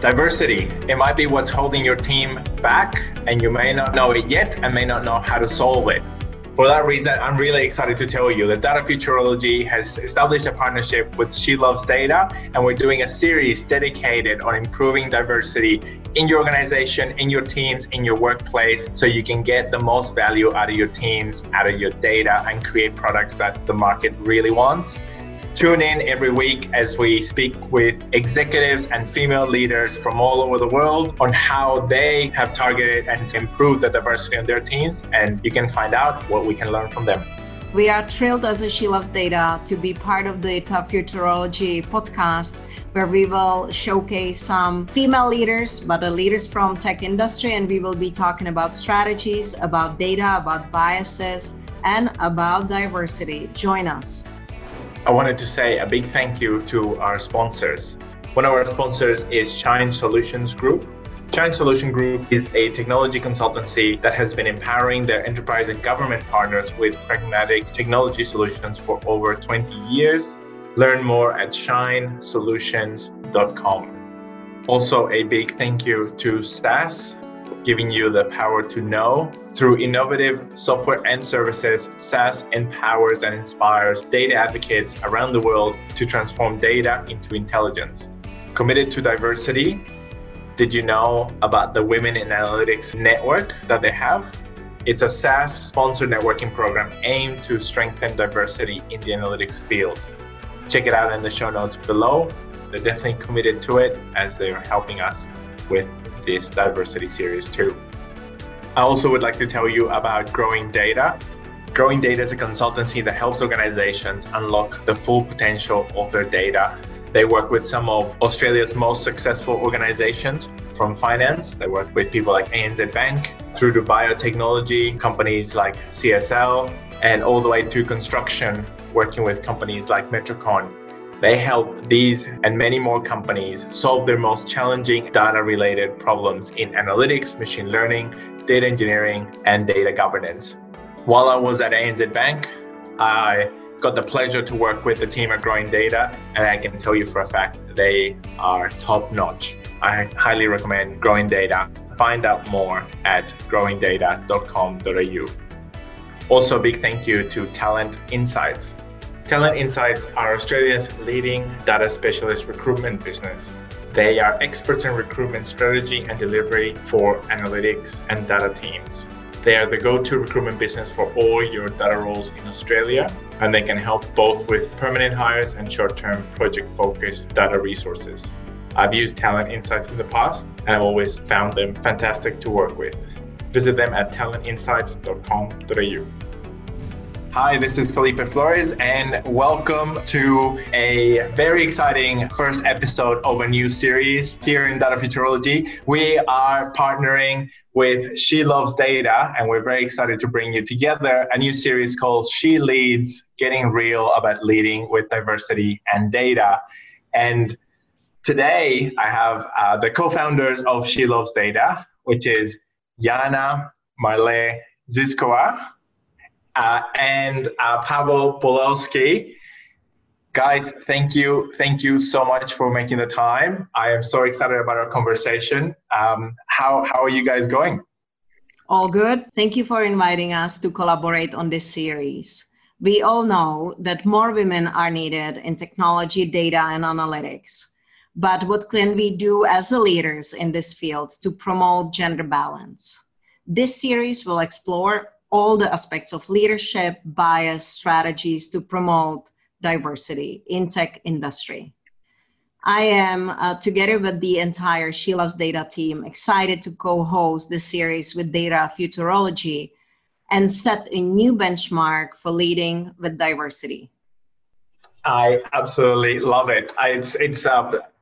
Diversity, it might be what's holding your team back and you may not know it yet and may not know how to solve it. For that reason, I'm really excited to tell you that Data Futurology has established a partnership with She Loves Data, and we're doing a series dedicated on improving diversity in your organization, in your teams, in your workplace, so you can get the most value out of your teams, out of your data, and create products that the market really wants. Tune in every week as we speak with executives and female leaders from all over the world on how they have targeted and improved the diversity of their teams, and you can find out what we can learn from them. We are thrilled as a She Loves Data to be part of the Data Futurology podcast, where we will showcase some female leaders, but the leaders from tech industry, and we will be talking about strategies, about data, about biases, and about diversity. Join us. I wanted to say a big thank you to our sponsors. One of our sponsors is Shine Solutions Group. Shine Solutions Group is a technology consultancy that has been empowering their enterprise and government partners with pragmatic technology solutions for over 20 years. Learn more at shinesolutions.com. Also, a big thank you to SAS, giving you the power to know. Through innovative software and services, SAS empowers and inspires data advocates around the world to transform data into intelligence. Committed to diversity, did you know about the Women in Analytics Network that they have? It's a SAS-sponsored networking program aimed to strengthen diversity in the analytics field. Check it out in the show notes below. They're definitely committed to it as they're helping us with this diversity series too. I also would like to tell you about Growing Data. Growing Data is a consultancy that helps organizations unlock the full potential of their data. They work with some of Australia's most successful organizations, from finance. They work with people like ANZ Bank, through to biotechnology, companies like CSL, and all the way to construction, working with companies like Metricon. They help these and many more companies solve their most challenging data-related problems in analytics, machine learning, data engineering, and data governance. While I was at ANZ Bank, I got the pleasure to work with the team at Growing Data, and I can tell you for a fact they are top-notch. I highly recommend Growing Data. Find out more at growingdata.com.au. Also, a big thank you to Talent Insights. Talent Insights are Australia's leading data specialist recruitment business. They are experts in recruitment strategy and delivery for analytics and data teams. They are the go-to recruitment business for all your data roles in Australia, and they can help both with permanent hires and short-term project-focused data resources. I've used Talent Insights in the past, and I've always found them fantastic to work with. Visit them at talentinsights.com.au. Hi, this is Felipe Flores, and welcome to a very exciting first episode of a new series here in Data Futurology. We are partnering with She Loves Data, and we're very excited to bring you together a new series called She Leads, Getting Real About Leading with Diversity and Data. And today I have the co-founders of She Loves Data, which is Jana Marle-Žižková, and Pavel Bulewski. Guys, thank you so much for making the time. I am so excited about our conversation. How are you guys going? All good. Thank you for inviting us to collaborate on this series. We all know that more women are needed in technology, data, and analytics. But what can we do as leaders in this field to promote gender balance? This series will explore all the aspects of leadership, bias, strategies to promote diversity in tech industry. I am, together with the entire She Loves Data team, excited to co-host this series with Data Futurology and set a new benchmark for leading with diversity. I absolutely love it.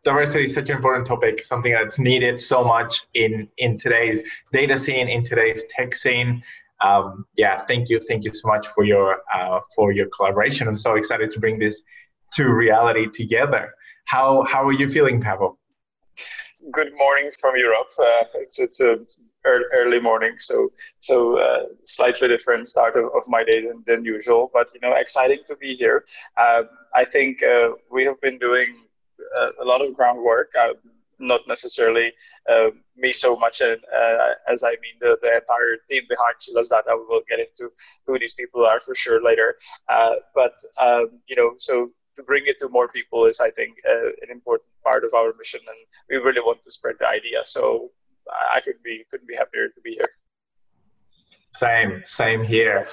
Diversity is such an important topic, something that's needed so much in today's data scene, in today's tech scene. Thank you so much for your collaboration. I'm so excited to bring this to reality together. How are you feeling, Pavel? Good morning from Europe. It's a early morning, so slightly different start of my day than usual. But exciting to be here. I think we have been doing a lot of groundwork. not necessarily me so much as I mean the entire team behind She Loves Data. We will get into who these people are for sure later. So to bring it to more people is, I think, an important part of our mission, and we really want to spread the idea. So I couldn't be happier to be here. Same here.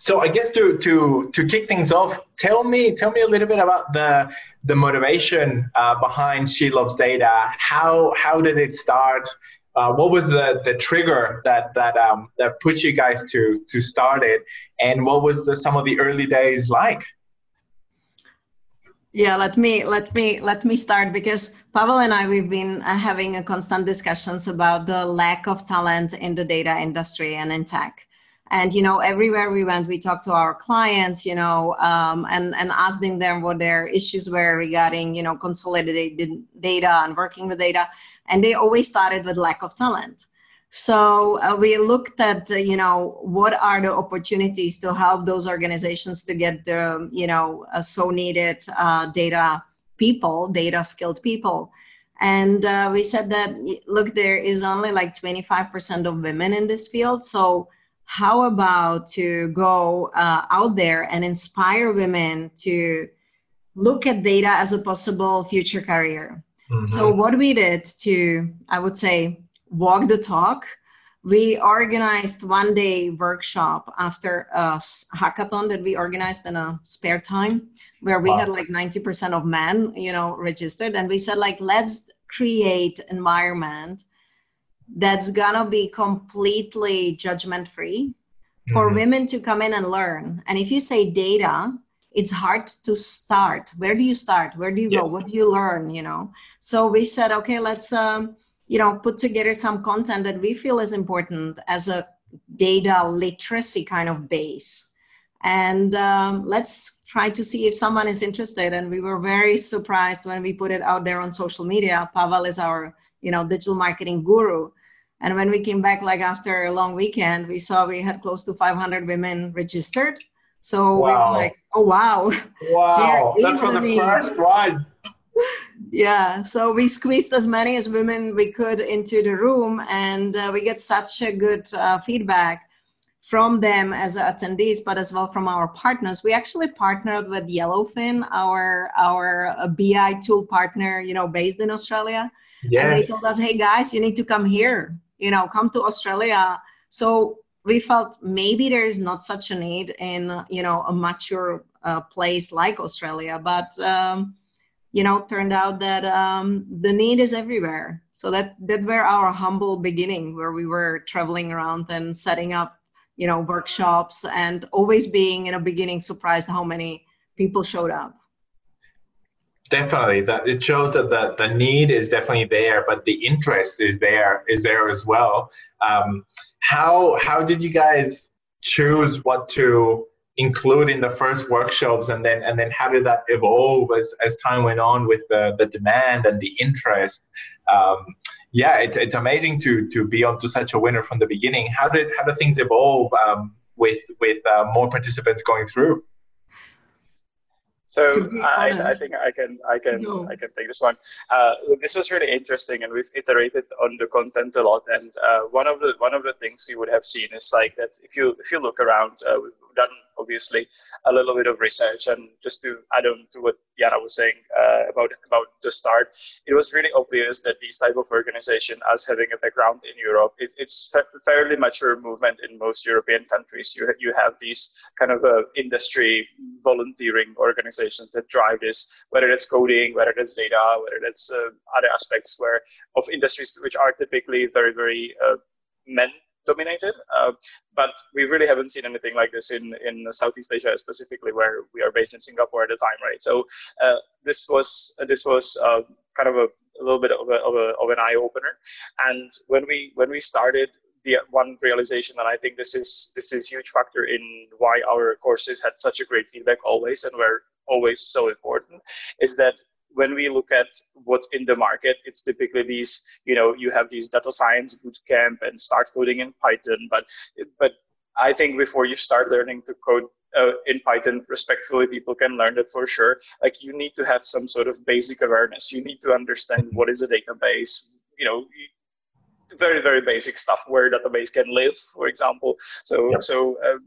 So I guess to kick things off, tell me a little bit about the motivation behind She Loves Data. How did it start? What was the trigger that put you guys to start it? And what was some of the early days like? Yeah, let me start, because Pavel and I, we've been having a constant discussions about the lack of talent in the data industry and in tech. And, you know, everywhere we went, we talked to our clients, you know, and asking them what their issues were regarding, you know, consolidated data and working with data. And they always started with lack of talent. So we looked at, what are the opportunities to help those organizations to get the, so needed data people, data skilled people. And we said that, look, there is only like 25% of women in this field. So how about to go out there and inspire women to look at data as a possible future career? Mm-hmm. So what we did to, I would say, walk the talk. We organized one-day workshop after a hackathon that we organized in a spare time, where we had like 90% of men, registered. And we said, like, let's create environment that's gonna be completely judgment-free for women to come in and learn. And if you say data, it's hard to start. Where do you start? Where do you go? What do you learn? So we said, okay, let's put together some content that we feel is important as a data literacy kind of base. And let's try to see if someone is interested. And we were very surprised when we put it out there on social media. Pavel is our, digital marketing guru. And when we came back, like after a long weekend, we saw we had close to 500 women registered. So we were like, oh, wow. Wow, that's on the first one. Yeah, so we squeezed as many as women we could into the room, and we get such a good feedback from them as attendees, but as well from our partners. We actually partnered with Yellowfin, our BI tool partner, based in Australia. Yes. And they told us, hey guys, you need to come here, come to Australia. So we felt maybe there is not such a need in, a mature place like Australia, but turned out that the need is everywhere. So that were our humble beginning, where we were traveling around and setting up, workshops, and always being in a beginning surprised how many people showed up. Definitely, that it shows that the need is definitely there, but the interest is there as well. How did you guys choose what to include in the first workshops, and then how did that evolve as time went on with the demand and the interest? It's amazing to be onto such a winner from the beginning. How do things evolve with more participants going through? So I think I can take this one. This was really interesting, and we've iterated on the content a lot. And one of the things we would have seen is like that if you look around, we've done obviously a little bit of research, and just to add on to what Jana was saying about the start, it was really obvious that these type of organization, as having a background in Europe, it's fairly mature movement in most European countries. You have these kind of industry volunteering organizations that drive this, whether it's coding, whether it's data, whether it's other aspects of industries which are typically very, very men-dominated. But we really haven't seen anything like this in Southeast Asia, specifically where we are based in Singapore at the time, right? So this was kind of a little bit of an eye-opener. And when we started, the one realization, and I think this is huge factor in why our courses had such a great feedback always and were always so important, is that when we look at what's in the market, it's typically these, you have these data science bootcamp and start coding in Python, but I think before you start learning to code in Python, respectfully, people can learn it for sure. Like, you need to have some sort of basic awareness. You need to understand what is a database, you know, very, very basic stuff, where a database can live, for example. So, yep.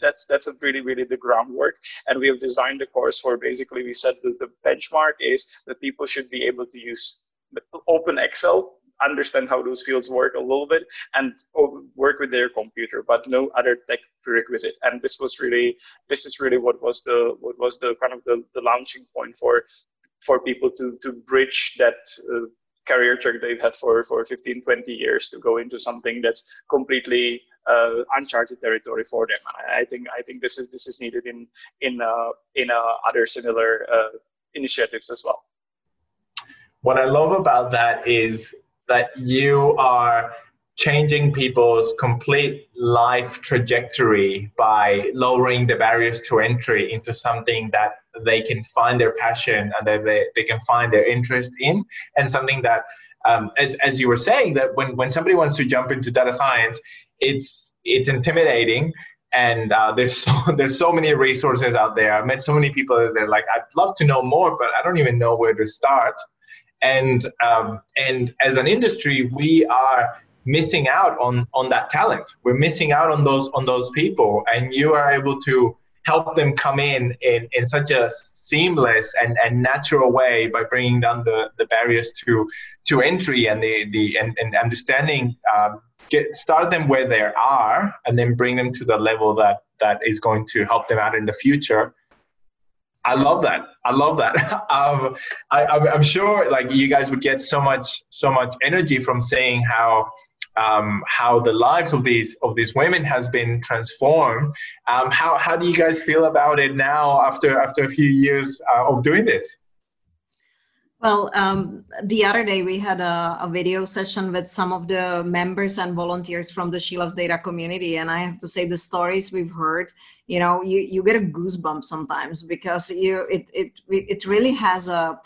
That's really the groundwork. And we have designed the course for, basically, we said that the benchmark is that people should be able to use open Excel, understand how those fields work a little bit, and work with their computer, but no other tech prerequisite. And this was really, this is really what was the kind of the launching point for people to bridge that career track they've had for 15, 20 years to go into something that's completely uncharted territory for them. And I think this is needed in other similar initiatives as well. What I love about that is that you are changing people's complete life trajectory by lowering the barriers to entry into something that they can find their passion and that they can find their interest in, and something that, as you were saying, that when somebody wants to jump into data science, it's intimidating. And there's so many resources out there. I've met so many people that they're like, I'd love to know more, but I don't even know where to start. And as an industry, we are missing out on that talent. We're missing out on those people. And you are able to help them come in such a seamless and natural way by bringing down the barriers to entry and the understanding. Start them where they are, and then bring them to the level that is going to help them out in the future. I love that. I'm sure, like, you guys would get so much energy from seeing how the lives of these women has been transformed. How do you guys feel about it now after a few years of doing this? Well, the other day we had a video session with some of the members and volunteers from the She Loves Data community. And I have to say, the stories we've heard, you know, you get a goosebump sometimes, because it really has a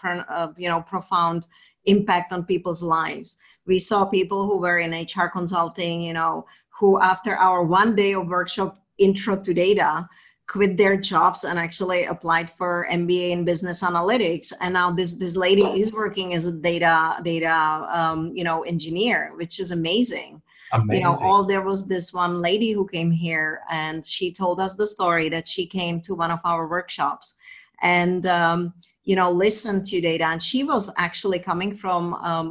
profound impact on people's lives. We saw people who were in HR consulting, you know, who after our 1 day of workshop, Intro to Data, quit their jobs and actually applied for MBA in business analytics. And now this lady is working as a data engineer, which is amazing. Amazing. You know, there was this one lady who came here, and she told us the story that she came to one of our workshops and, you know, listened to data. And she was actually coming from, a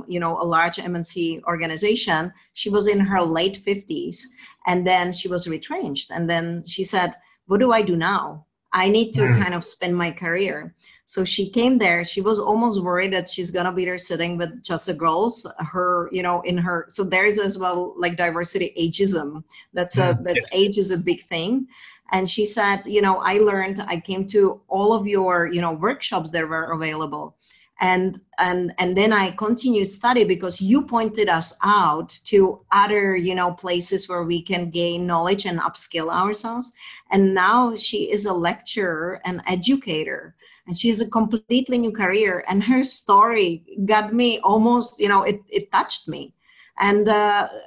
large MNC organization. She was in her late 50s, and then she was retrenched. And then she said, what do I do now? I need to kind of spend my career. So she came there. She was almost worried that she's going to be there sitting with just the girls, so there is as well, like, diversity ageism. Age is a big thing. And she said, you know, I came to all of your, you know, workshops that were available. And then I continued study because you pointed us out to other, you know, places where we can gain knowledge and upskill ourselves. And now she is a lecturer and educator, and she has a completely new career. And her story got me almost, you know, it touched me. And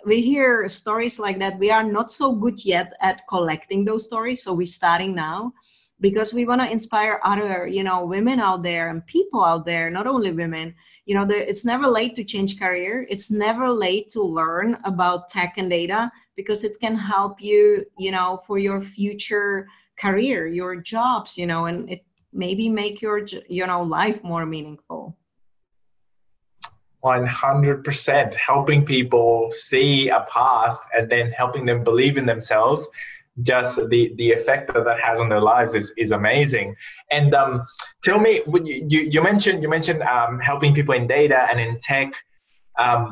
we hear stories like that. We are not so good yet at collecting those stories. So we're starting now, because we want to inspire other, you know, women out there and people out there, not only women. You know, it's never late to change career. It's never late to learn about tech and data, because it can help you, you know, for your future career, your jobs, you know, and it maybe make your, you know, life more meaningful. 100%, helping people see a path and then helping them believe in themselves. Just the effect that has on their lives is amazing. And tell me, you mentioned helping people in data and in tech.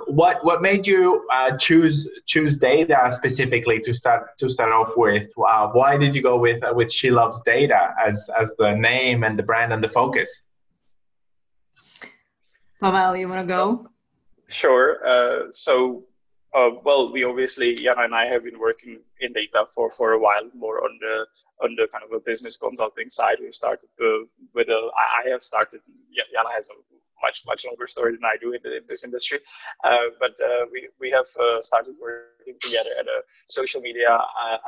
What made you choose data specifically to start off with? Why did you go with She Loves Data as the name and the brand and the focus? Pavel, you want to go? Sure. Well, we obviously, Jana and I have been working in data for a while, more on the kind of a business consulting side. We started Jana has a much longer story than I do in this industry, but we have started working working together at a social media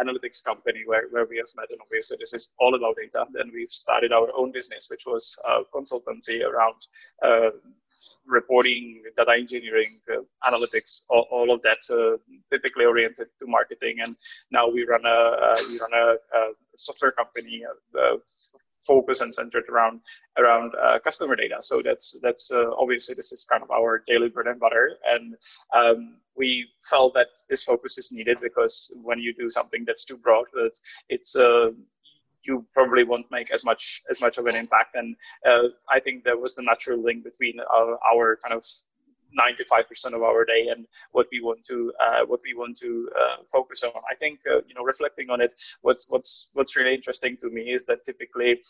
analytics company where we have met, and obviously this is all about data. Then we've started our own business, which was consultancy around reporting, data engineering, analytics, all of that, typically oriented to marketing. And now we run a software company focused and centered around customer data. So that's obviously this is kind of our daily bread and butter. And we felt that this focus is needed because when you do something that's too broad, you probably won't make as much of an impact. And I think there was the natural link between our kind of 95% of our day and what we want to focus on. I think reflecting on it, what's really interesting to me is that typically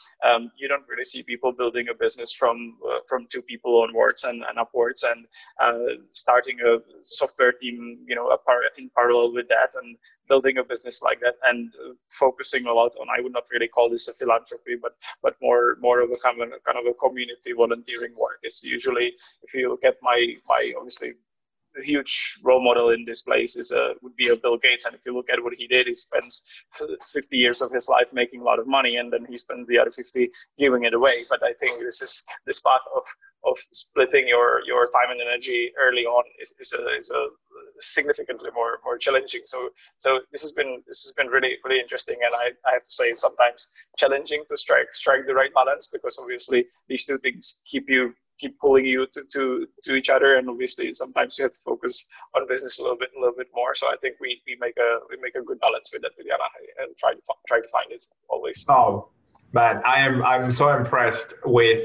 you don't really see people building a business from two people onwards and upwards, and starting a software team in parallel with that and building a business like that, and focusing a lot on, I would not really call this a philanthropy, but more of a kind of a community volunteering work. It's usually, if you look at my obviously a huge role model in this place would be Bill Gates, and if you look at what he did, he spends 50 years of his life making a lot of money, and then he spends the other 50 giving it away. But I think this path of splitting your time and energy early on is significantly more challenging. So this has been really, really interesting, and I have to say it's sometimes challenging to strike the right balance, because obviously these two things keep pulling you to each other, and obviously sometimes you have to focus on business a little bit more. So I think we make a good balance with that, with Jana, and try to find it always. Oh man, I'm so impressed with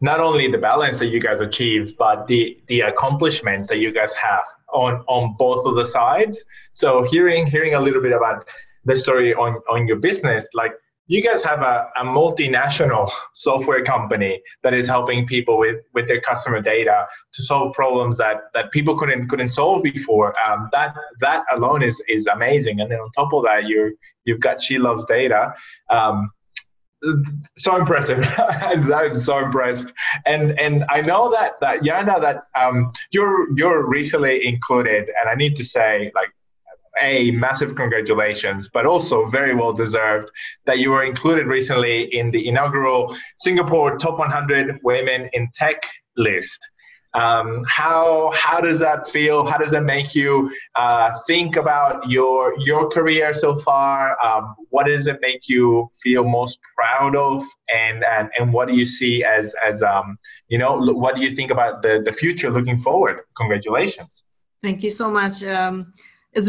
not only the balance that you guys achieve, but the accomplishments that you guys have on both of the sides. So hearing a little bit about the story on your business, like, you guys have a multinational software company that is helping people with their customer data to solve problems that people couldn't solve before. That alone is amazing. And then on top of that, you've got She Loves Data. So impressive. I'm so impressed. And I know that Jana, that you're recently included, and I need to say, like, a massive congratulations, but also very well deserved that you were included recently in the inaugural Singapore Top 100 Women in Tech list. How does that feel? How does that make you think about your career so far? What does it make you feel most proud of? And what do you see as what do you think about the future looking forward? Congratulations. Thank you so much. It's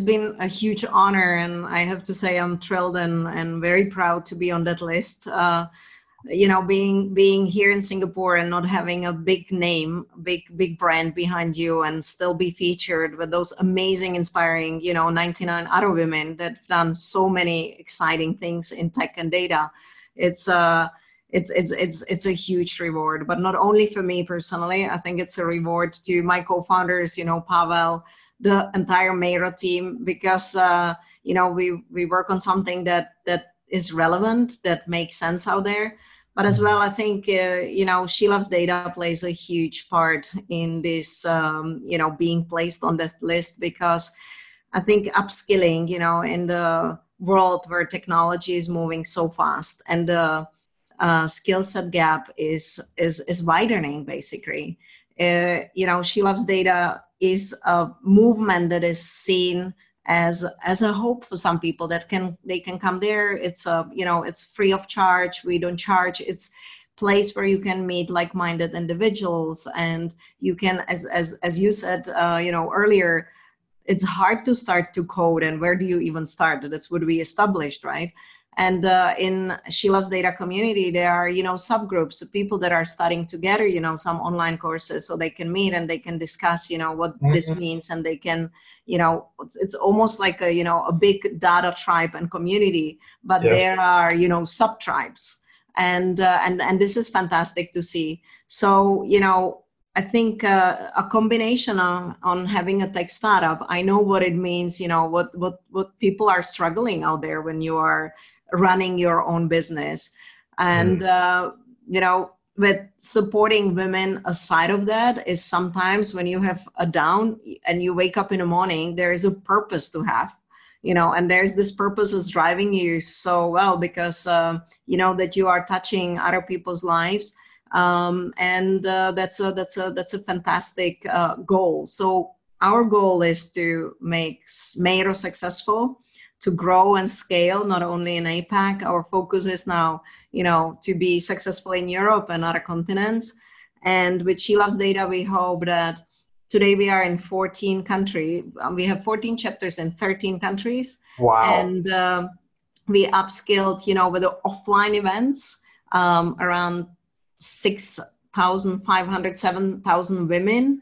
been a huge honor, and I have to say I'm thrilled and very proud to be on that list. Being here in Singapore and not having a big name, big brand behind you, and still be featured with those amazing, inspiring, 99 other women that have done so many exciting things in tech and data. It's a huge reward, but not only for me personally. I think it's a reward to my co-founders, Pavel, the entire Mayra team, because we work on something that is relevant, that makes sense out there. But as well, I think She Loves Data plays a huge part in this, being placed on that list, because I think upskilling, in the world where technology is moving so fast and the skill set gap is widening basically. She Loves Data is a movement that is seen as a hope for some people that they can come there. It's it's free of charge. We don't charge. It's a place where you can meet like-minded individuals, and you can, as you said, earlier, it's hard to start to code, and where do you even start? That's what we established, right? And in She Loves Data community, there are, subgroups of people that are studying together, some online courses, so they can meet and they can discuss, what mm-hmm. this means. And they can, it's almost like a big data tribe and community, but yes. There are, sub-tribes. And this is fantastic to see. So, I think a combination on having a tech startup, I know what it means, what people are struggling out there when you are running your own business. And, with supporting women aside of that is sometimes when you have a down and you wake up in the morning, there is a purpose to have, you know, and there's this purpose is driving you so well because, you know, that you are touching other people's lives. And that's a fantastic goal. So our goal is to make Mayra successful, to grow and scale, not only in APAC. Our focus is now, you know, to be successful in Europe and other continents. And with She Loves Data, we hope that today we are in 14 countries. We have 14 chapters in 13 countries. Wow. And we upskilled, you know, with the offline events around 6,500, 7,000 women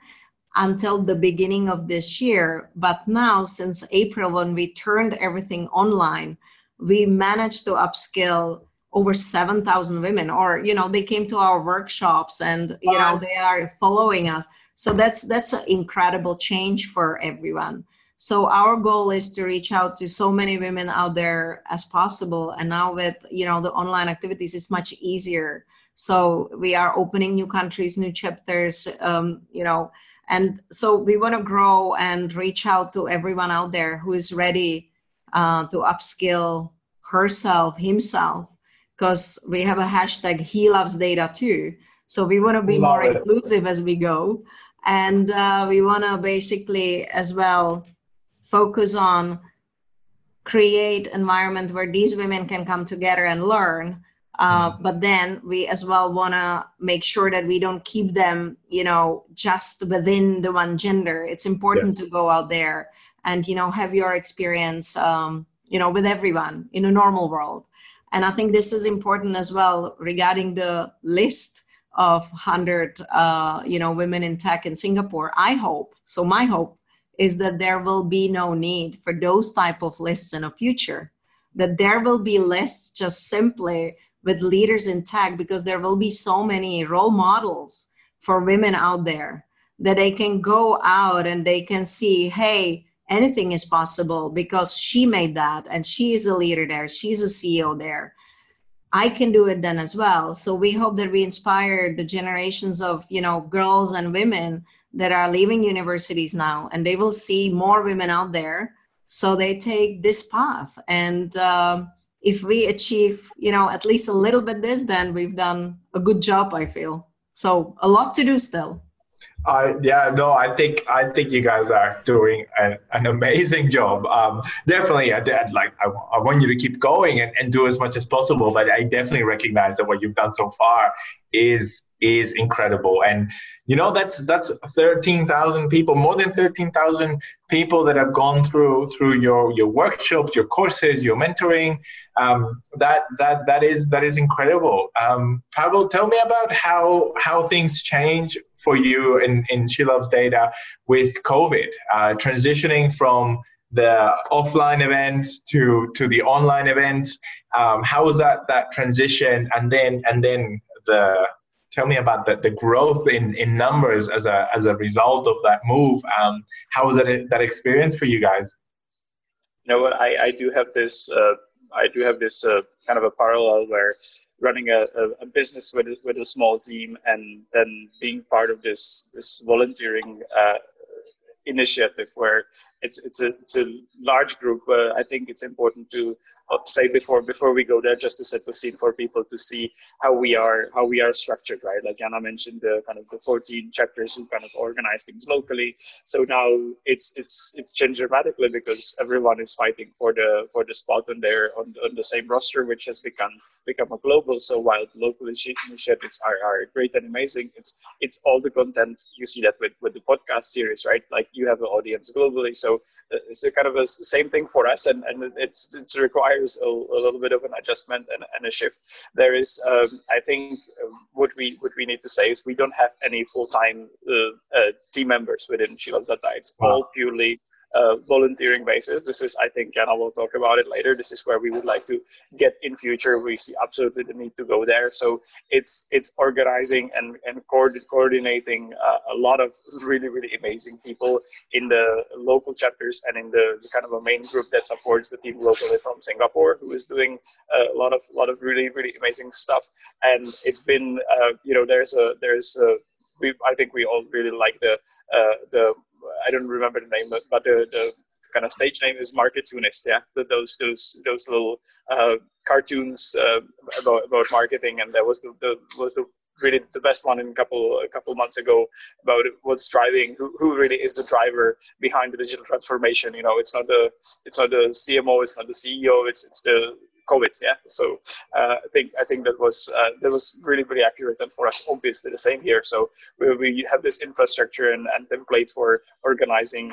until the beginning of this year. But now, since April, when we turned everything online, we managed to upskill over 7,000 women, or, you know, they came to our workshops and, you know, they are following us. So that's an incredible change for everyone. So our goal is to reach out to so many women out there as possible. And now with, you know, the online activities, it's much easier. So we are opening new countries, new chapters, you know, and so we want to grow and reach out to everyone out there who is ready to upskill herself, himself, because we have a hashtag, He Loves Data too. So we want to be more inclusive as we go. And we want to basically as well focus on create environment where these women can come together and learn. But then we as well want to make sure that we don't keep them, you know, just within the one gender. It's important to go out there and, you know, have your experience, you know, with everyone in a normal world. And I think this is important as well regarding the list of 100, you know, women in tech in Singapore. I hope, so my hope is that there will be no need for those type of lists in the future, that there will be lists just simply with leaders in tech, because there will be so many role models for women out there that they can go out and they can see, hey, anything is possible because she made that and she is a leader there. She's a CEO there. I can do it then as well. So we hope that we inspire the generations of, you know, girls and women that are leaving universities now, and they will see more women out there. So they take this path. And, if we achieve, you know, at least a little bit this, then we've done a good job, I feel. So a lot to do still. Yeah, no, I think you guys are doing an amazing job. Definitely, I want you to keep going and do as much as possible. But I definitely recognize that what you've done so far is incredible. And, you know, that's 13,000 people, more than 13,000 people that have gone through your workshops, your courses, your mentoring. That is incredible. Pavel, tell me about how things change for you in She Loves Data with COVID, transitioning from the offline events to the online events. How was that transition? And then tell me about the growth in numbers as a result of that move. How was that experience for you guys? You know what? I do have this kind of a parallel where running a business with a small team and then being part of this volunteering initiative where it's a large group. I think it's important to say before we go there, just to set the scene for people to see how we are structured, right? Like Jana mentioned, the kind of the 14 chapters who kind of organize things locally. So now it's changed dramatically because everyone is fighting for the spot on the same roster, which has become a global. So while local initiatives are great and amazing, it's all the content. You see that with the podcast series, right? Like you have an audience globally. So it's a kind of a same thing for us, and it requires a little bit of an adjustment and a shift. There is, I think, what we need to say is we don't have any full-time team members within She Loves Data. It's all purely volunteering basis. This is, I think, Jana will talk about it later. This is where we would like to get in future. We see absolutely the need to go there. So it's organizing and coordinating a lot of really amazing people in the local chapters and in the kind of a main group that supports the team locally from Singapore, who is doing a lot of really amazing stuff. And it's been I think we all really like the I don't remember the name, but the kind of stage name is Marketoonist. Yeah, those little cartoons about marketing, and that was the really the best one in a couple months ago about what's driving, who really is the driver behind the digital transformation. You know, it's not the CMO, it's not the CEO, it's the COVID, yeah. So I think that was really accurate, and for us, obviously the same here. So we have this infrastructure and templates for organizing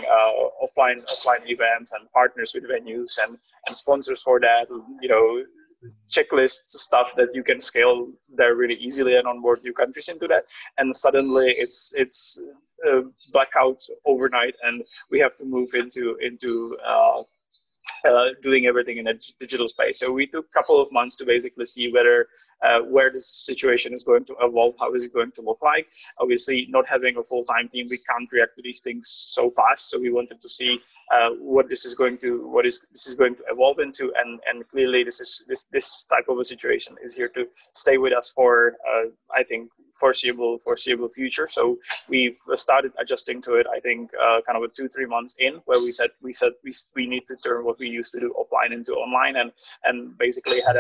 offline events and partners with venues and sponsors for that. You know, checklists, stuff that you can scale there really easily and onboard new countries into that. And suddenly it's blackout overnight, and we have to move into doing everything in a digital space. So we took a couple of months to basically see where this situation is going to evolve, how is it going to look like. Obviously, not having a full-time team, we can't react to these things so fast. So we wanted to see what this is going to evolve into, and clearly this type of a situation is here to stay with us for I think foreseeable future. So we've started adjusting to it. I think kind of 2-3 months in, where we said we need to turn what we used to do offline into online, and basically had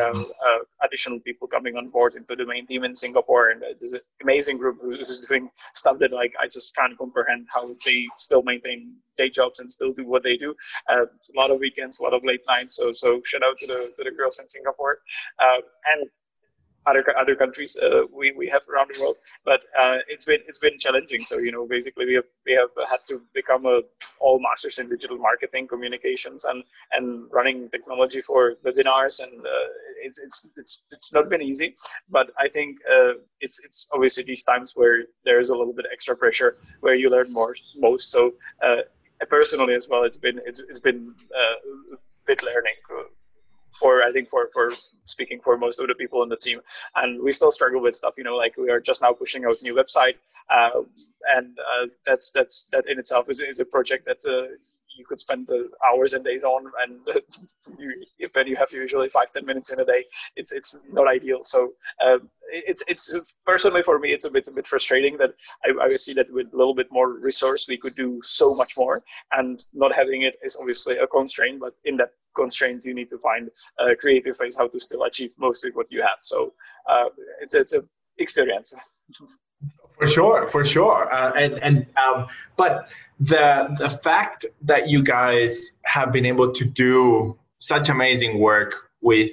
additional people coming on board into the main team in Singapore. And there's an amazing group who's doing stuff that, like, I just can't comprehend how they still maintain day jobs and still do what they do. A lot of weekends, a lot of late nights. So shout out to the girls in Singapore and other countries we have around the world, but it's been challenging. So, you know, basically we have had to become all masters in digital marketing, communications, and running technology for webinars, and it's not been easy. But I think it's obviously these times where there is a little bit extra pressure, where you learn most. So personally as well, it's been a bit learning for speaking for most of the people on the team. And we still struggle with stuff, you know, like we are just now pushing out new website, and that in itself is a project that you could spend the hours and days on, and you have usually 5-10 minutes in a day. It's not ideal. So it's personally for me, it's a bit frustrating that I see that with a little bit more resource we could do so much more, and not having it is obviously a constraint. But in that constraint, you need to find creative ways how to still achieve mostly what you have. So it's an experience. For sure, but the fact that you guys have been able to do such amazing work with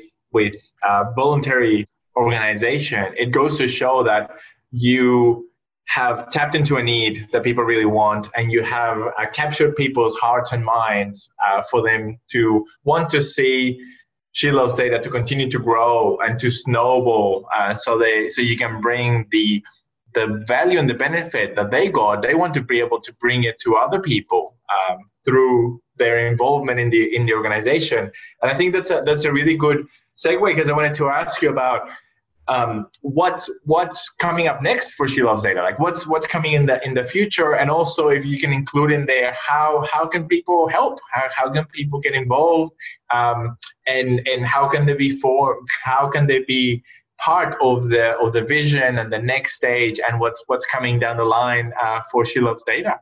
voluntary organization, it goes to show that you have tapped into a need that people really want, and you have captured people's hearts and minds for them to want to see She Loves Data to continue to grow and to snowball, so you can bring the value and the benefit that they got. They want to be able to bring it to other people through their involvement in the organization. And I think that's a really good segue, because I wanted to ask you about what's coming up next for She Loves Data. Like what's coming in the future, and also if you can include in there how can people help, how can people get involved, and how can they be part of the vision and the next stage, and what's coming down the line for She Loves Data.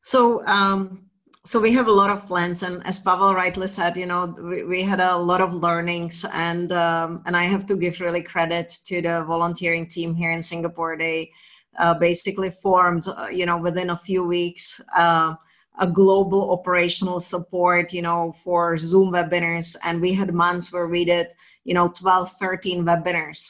So we have a lot of plans, and as Pavel rightly said, you know, we had a lot of learnings, and I have to give really credit to the volunteering team here in Singapore. They basically formed, within a few weeks, a global operational support, for Zoom webinars. And we had months where we did, 12, 13 webinars,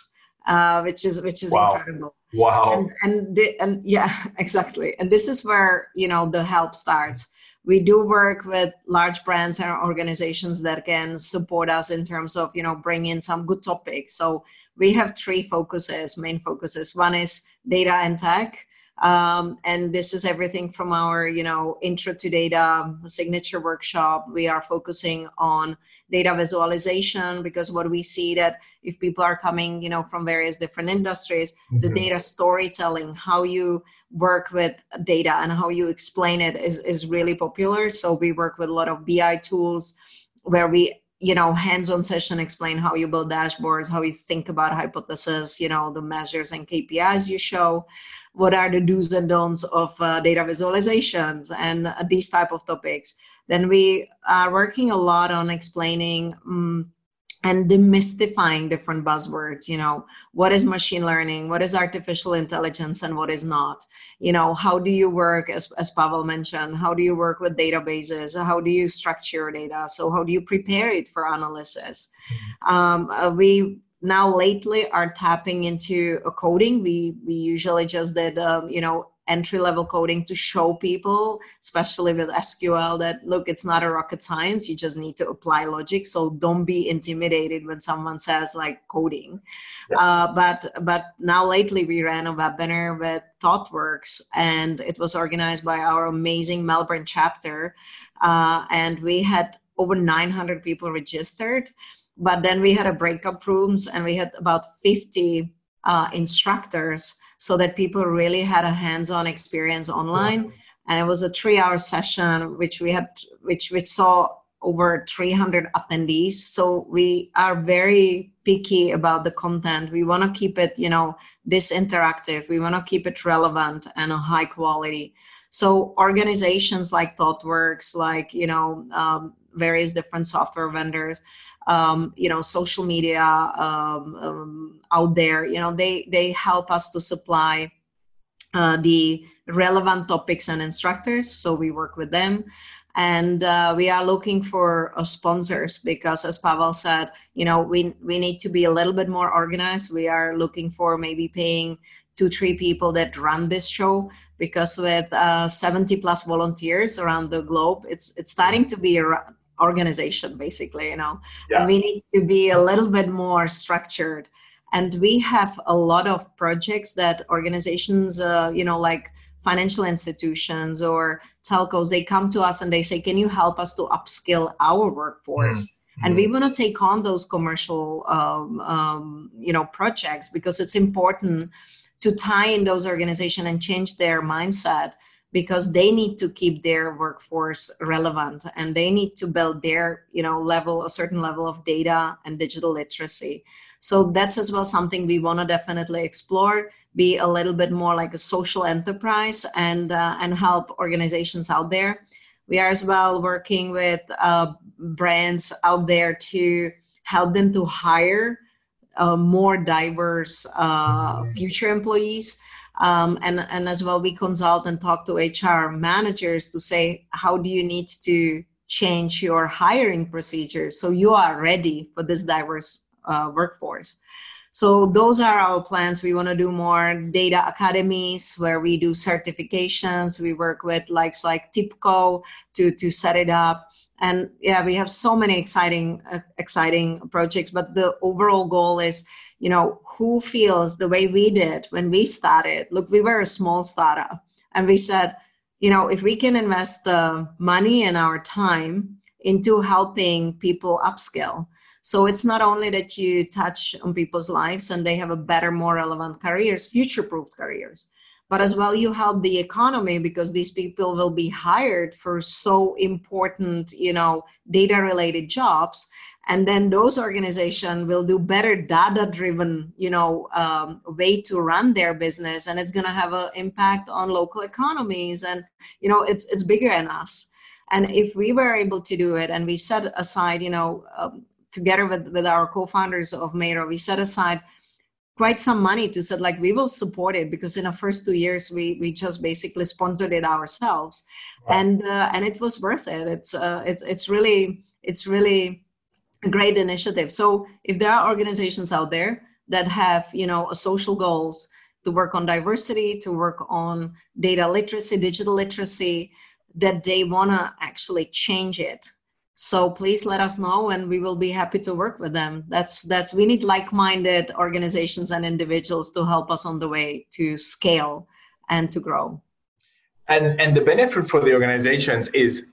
which is wow. Incredible. Wow. And yeah, exactly. And this is where, the help starts. We do work with large brands and organizations that can support us in terms of, bring in some good topics. So we have three main focuses. One is data and tech. And this is everything from our, intro to data signature workshop. We are focusing on data visualization, because what we see that if people are coming, from various different industries, mm-hmm. the data storytelling, how you work with data and how you explain it is really popular. So we work with a lot of BI tools where we hands-on session, explain how you build dashboards, how you think about hypothesis, the measures and KPIs you show, what are the do's and don'ts of data visualizations and these type of topics. Then we are working a lot on explaining and demystifying different buzzwords, what is machine learning, what is artificial intelligence, and what is not. How do you work, as Pavel mentioned, how do you work with databases? How do you structure data? So how do you prepare it for analysis? We now lately are tapping into a coding. We usually just did, entry-level coding to show people, especially with SQL, that look, it's not a rocket science. You just need to apply logic. So don't be intimidated when someone says like coding. Yeah. But now lately we ran a webinar with ThoughtWorks, and it was organized by our amazing Melbourne chapter. And we had over 900 people registered, but then we had a breakout rooms and we had about 50 instructors, so that people really had a hands-on experience online. And it was a 3-hour session, which saw over 300 attendees. So we are very picky about the content. We want to keep it, this interactive. We want to keep it relevant and a high quality. So organizations like ThoughtWorks, like, various different software vendors, social media out there, they help us to supply the relevant topics and instructors. So we work with them. And we are looking for sponsors, because as Pavel said, we need to be a little bit more organized. We are looking for maybe paying 2-3 people that run this show, because with 70 plus volunteers around the globe, it's starting to be a organization basically, yeah. And we need to be a little bit more structured. And we have a lot of projects that organizations, like financial institutions or telcos, they come to us and they say, can you help us to upskill our workforce? Mm. And we want to take on those commercial, projects, because it's important to tie in those organizations and change their mindset, because they need to keep their workforce relevant and they need to build their, a certain level of data and digital literacy. So that's as well something we want to definitely explore, be a little bit more like a social enterprise and help organizations out there. We are as well working with brands out there to help them to hire more diverse future employees. And as well, we consult and talk to HR managers to say, how do you need to change your hiring procedures so you are ready for this diverse workforce? So those are our plans. We want to do more data academies where we do certifications. We work with like Tipco to set it up. And yeah, we have so many exciting projects, but the overall goal is, who feels the way we did when we started. Look, we were a small startup and we said, if we can invest the money and our time into helping people upskill. So it's not only that you touch on people's lives and they have a better, more relevant careers, future-proofed careers, but as well you help the economy, because these people will be hired for so important, data-related jobs. And then those organizations will do better data-driven, way to run their business, and it's going to have an impact on local economies. And it's bigger than us. And if we were able to do it, and we set aside, together with our co-founders of Mayra, we set aside quite some money to say, we will support it, because in the first 2 years we just basically sponsored it ourselves, wow. And it was worth it. It's really a great initiative. So if there are organizations out there that have, social goals to work on diversity, to work on data literacy, digital literacy, that they want to actually change it. So please let us know and we will be happy to work with them. We need like-minded organizations and individuals to help us on the way to scale and to grow. And the benefit for the organizations is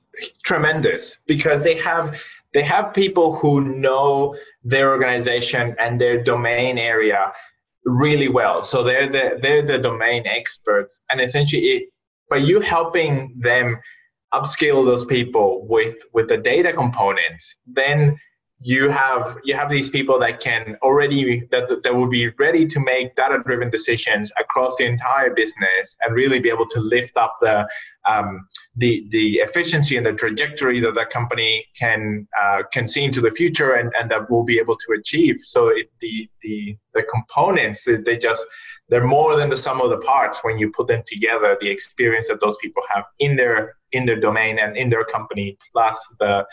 tremendous, because they have people who know their organization and their domain area really well. So they're the domain experts, and essentially by you helping them upscale those people with the data components, then you have these people that can already that will be ready to make data-driven decisions across the entire business and really be able to lift up the efficiency and the trajectory that the company can see into the future and that we'll be able to achieve. So the components, they're more than the sum of the parts when you put them together. The experience that those people have in their domain and in their company, plus the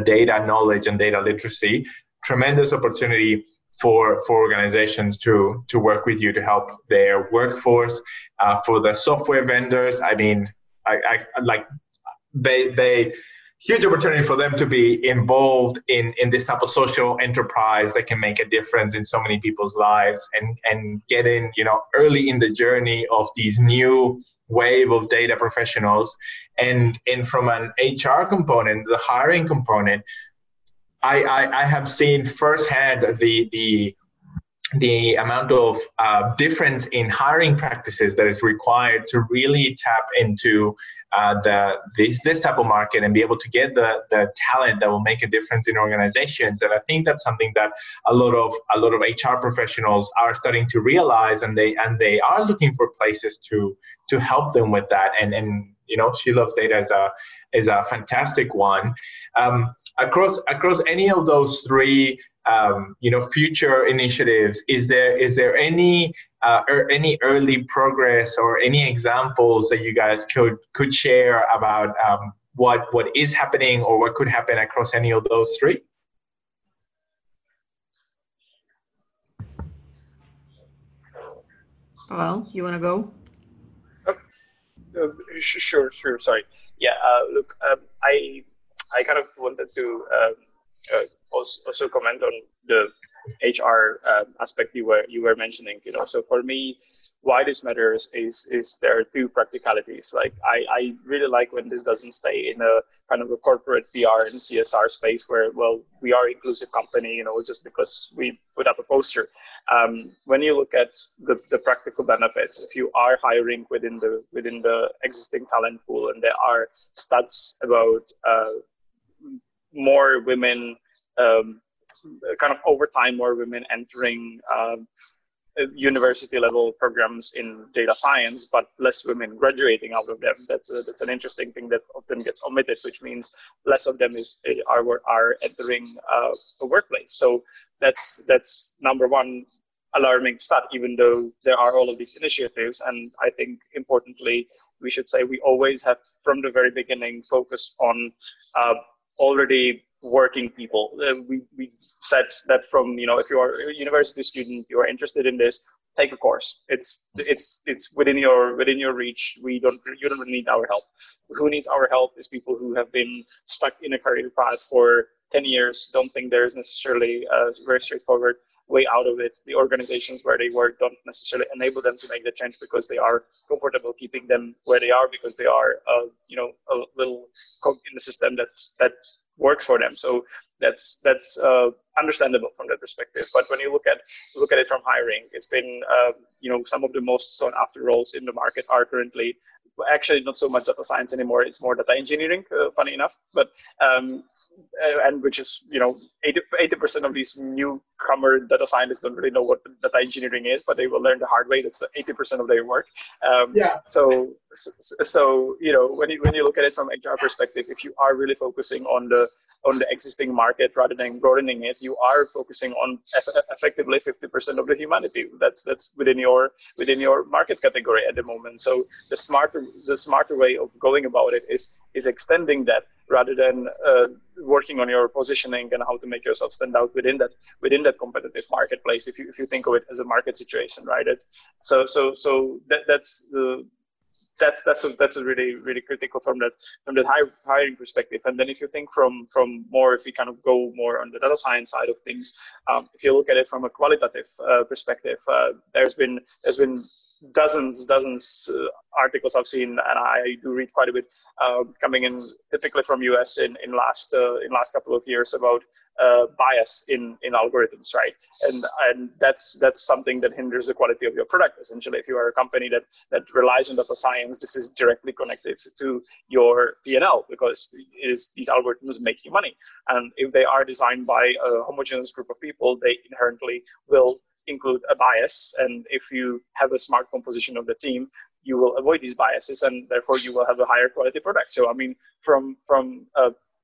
data knowledge and data literacy, tremendous opportunity for organizations to work with you to help their workforce. For the software vendors, I mean, I like they huge opportunity for them to be involved in this type of social enterprise that can make a difference in so many people's lives and get in, early in the journey of these new wave of data professionals. And from an HR component, the hiring component, I have seen firsthand the amount of difference in hiring practices that is required to really tap into this type of market and be able to get the talent that will make a difference in organizations. And I think that's something that a lot of HR professionals are starting to realize, and they are looking for places to help them with that. And She Loves Data is a fantastic one. Across any of those three future initiatives, is there any early progress or any examples that you guys could share about what is happening or what could happen across any of those three? Well, you want to go? Sure. Sorry. Yeah. Look, I kind of wanted to also comment on the HR aspect you were mentioning. So for me, why this matters is there are two practicalities. Like I really like when this doesn't stay in a kind of a corporate PR and CSR space where, well, we are an inclusive company, just because we put up a poster. When you look at the practical benefits, if you are hiring within the existing talent pool, and there are stats about more women, kind of over time, more women entering university level programs in data science, but less women graduating out of them. That's an interesting thing that often gets omitted, which means less of them are entering the workplace. So that's number one alarming stat, even though there are all of these initiatives. And I think importantly, we should say we always have, from the very beginning, focused on already working people. We said that from, if you are a university student, you are interested in this, take a course. It's within your reach. You don't really need our help. Who needs our help is people who have been stuck in a career path for 10 years, don't think there is necessarily a very straightforward way out of it. The organizations where they work don't necessarily enable them to make the change because they are comfortable keeping them where they are, because they are a little cog in the system that works for them. So that's understandable from that perspective. But when you look at it from hiring, it's been some of the most sought after roles in the market are currently actually not so much data science anymore. It's more data engineering, funny enough. But and which is 80% of these newcomer data scientists don't really know what data engineering is, but they will learn the hard way. That's 80% of their work. So when you look at it from HR perspective, if you are really focusing on the existing market rather than broadening it, you are focusing on effectively 50% of the humanity that's within your market category at the moment. So the smarter way of going about it is extending that, rather than working on your positioning and how to make yourself stand out within that competitive marketplace. If you think of it as a market situation, right? So that's the that's a really critical from that hiring perspective. And then if you think if you kind of go more on the data science side of things, if you look at it from a qualitative perspective, there's been dozens articles I've seen, and I do read quite a bit, coming in typically from US in last couple of years about bias in algorithms, right? And that's something that hinders the quality of your product. Essentially, if you are a company that relies on data science, this is directly connected to your P&L, because these algorithms make you money. And if they are designed by a homogeneous group of people, they inherently will include a bias, and if you have a smart composition of the team, you will avoid these biases, and therefore you will have a higher quality product. So I mean, from an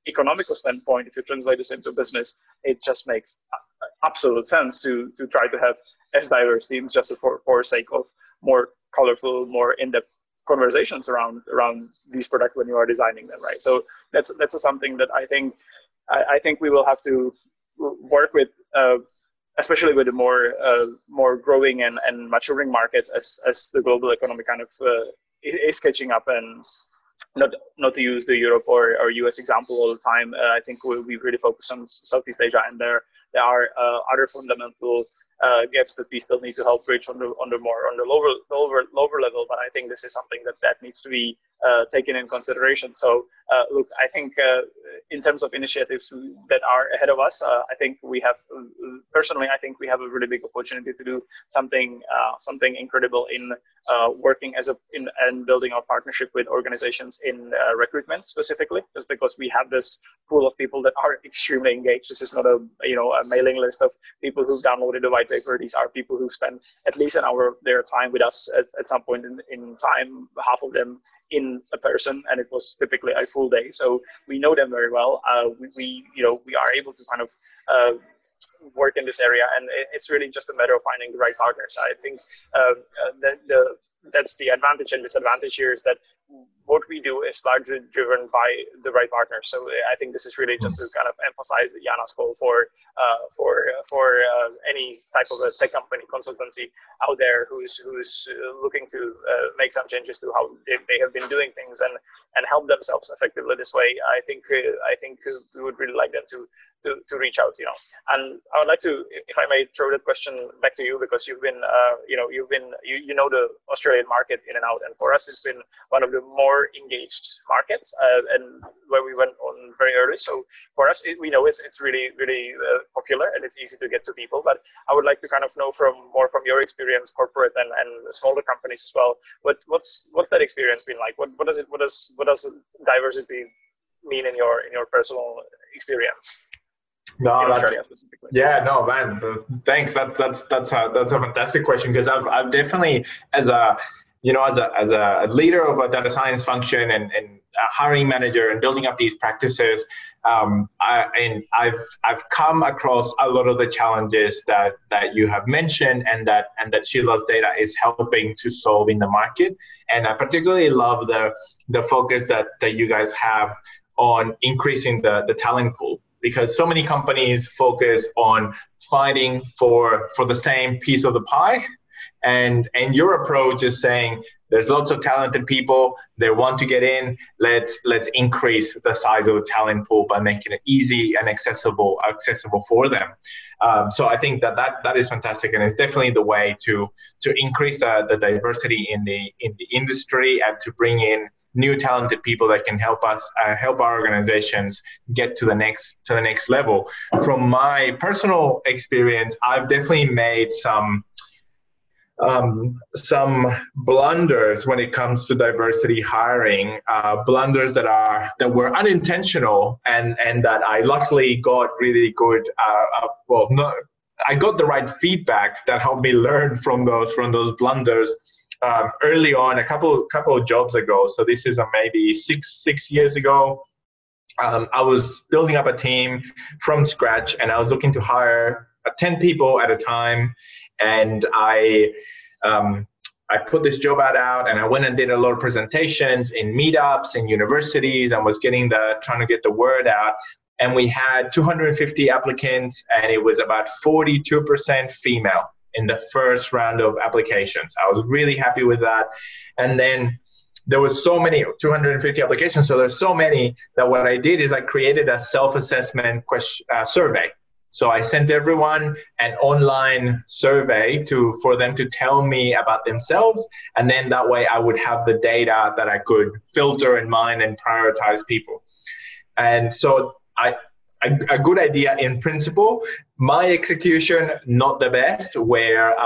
economical standpoint, if you translate this into business, it just makes absolute sense to try to have as diverse teams, just for sake of more colorful, more in-depth conversations around these products when you are designing them, right? So that's something that I think we will have to work with. Especially with the more growing and maturing markets as the global economy kind of is catching up, and not to use the Europe or US example all the time. I think we really focus on Southeast Asia, and there are other fundamental gaps that we still need to help bridge on the lower level. But I think this is something that needs to be taken in consideration. So look, I think in terms of initiatives that are ahead of us, I think we have a really big opportunity to do something incredible in working and building our partnership with organizations in recruitment specifically, just because we have this pool of people that are extremely engaged. This is not a mailing list of people who've downloaded the white paper. These are people who spend at least an hour of their time with us at some point in time, half of them in a person, and it was typically a full day. So we know them very well. We are able to kind of work in this area, and it's really just a matter of finding the right partners. I think that's the advantage and disadvantage here, is that what we do is largely driven by the right partners. So I think this is really just to kind of emphasize the Jana's call for any type of a tech company consultancy out there who's looking to make some changes to how they have been doing things and help themselves effectively this way. I think we would really like them to reach out, you know. And I would like to, if I may, throw that question back to you, because you've been the Australian market in and out, and for us it's been one of the more engaged markets, and where we went on very early. So for us, it's really popular, and it's easy to get to people. But I would like to kind of know from your experience, corporate and smaller companies as well. What's that experience been like? What does diversity mean in your personal experience? Thanks. That's a fantastic question, because I've definitely, as a leader of a data science function and a hiring manager and building up these practices, I've come across a lot of the challenges that you have mentioned, and that She Loves Data is helping to solve in the market. And I particularly love the focus that you guys have on increasing the talent pool, because so many companies focus on fighting for the same piece of the pie. And your approach is saying there's lots of talented people, they want to get in, let's increase the size of the talent pool by making it easy and accessible for them. So I think that is fantastic, and it's definitely the way to increase the diversity in the industry, and to bring in new talented people that can help us help our organizations get to the next level. From my personal experience, I've definitely made some blunders when it comes to diversity hiring, blunders that were unintentional, and that I luckily got really good. I got the right feedback that helped me learn from those blunders early on, a couple of jobs ago. So this is maybe six years ago. I was building up a team from scratch, and I was looking to hire 10 people at a time. And I put this job out, and I went and did a lot of presentations in meetups and universities, and was trying to get the word out. And we had 250 applicants, and it was about 42% female in the first round of applications. I was really happy with that. And then there was so many, 250 applications. So there's so many that what I did is I created a self-assessment question, survey. So I sent everyone an online survey for them to tell me about themselves. And then that way I would have the data that I could filter in mind and prioritize people. And so a good idea in principle, my execution, not the best, where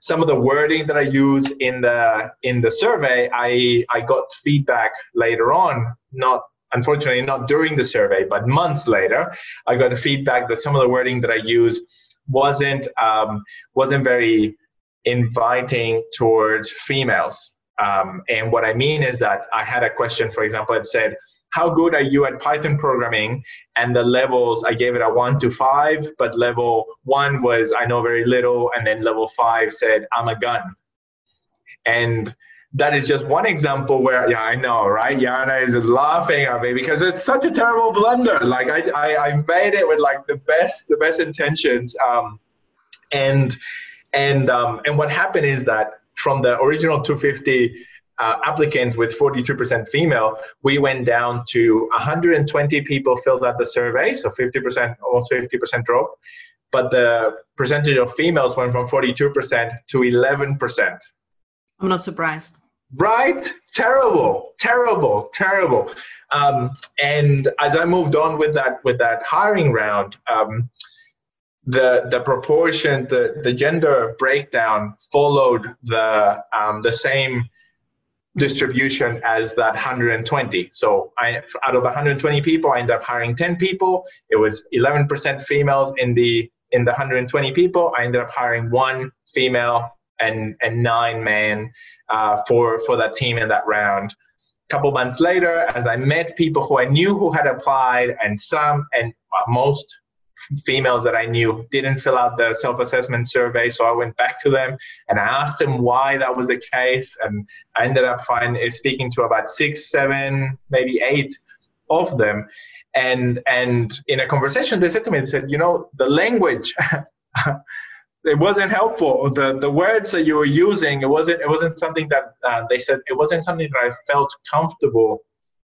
some of the wording that I use in the survey, I got feedback later on, unfortunately, not during the survey, but months later, I got the feedback that some of the wording that I used wasn't very inviting towards females. And what I mean is that I had a question, for example, it said, how good are you at Python programming? And the levels, I gave it a 1 to 5, but level 1 was, I know very little. And then level 5 said, I'm a gun. And that is just one example where, yeah, I know, right? Jana is laughing at me because it's such a terrible blunder. Like I made it with like the best intentions. And what happened is that from the original 250 applicants with 42% female, we went down to 120 people filled out the survey. So 50%, almost 50% drop. But the percentage of females went from 42% to 11%. I'm not surprised. Right? Terrible, terrible, terrible. And as I moved on with that hiring round, the proportion, the gender breakdown followed the same distribution as that 120. So out of 120 people, I ended up hiring 10 people. It was 11% females in the 120 people. I ended up hiring 1 female and 9 men for that team in that round. A couple months later, as I met people who I knew who had applied, and most females that I knew didn't fill out the self-assessment survey. So I went back to them and I asked them why that was the case. And I ended up speaking to about 6, 7, maybe 8 of them. And in a conversation, they said to me, they said, you know, the language, it wasn't helpful. The words that you were using, it wasn't something that they said, it wasn't something that I felt comfortable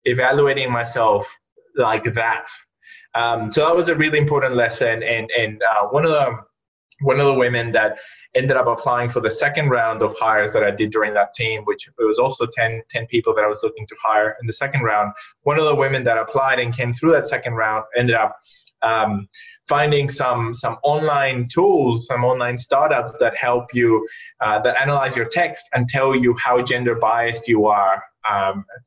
evaluating myself like that. So that was a really important lesson, and one of the women that ended up applying for the second round of hires that I did during that team, which it was also 10 people that I was looking to hire in the second round. One of the women that applied and came through that second round ended up finding some online tools, some online startups that help you, that analyze your text and tell you how gender biased you are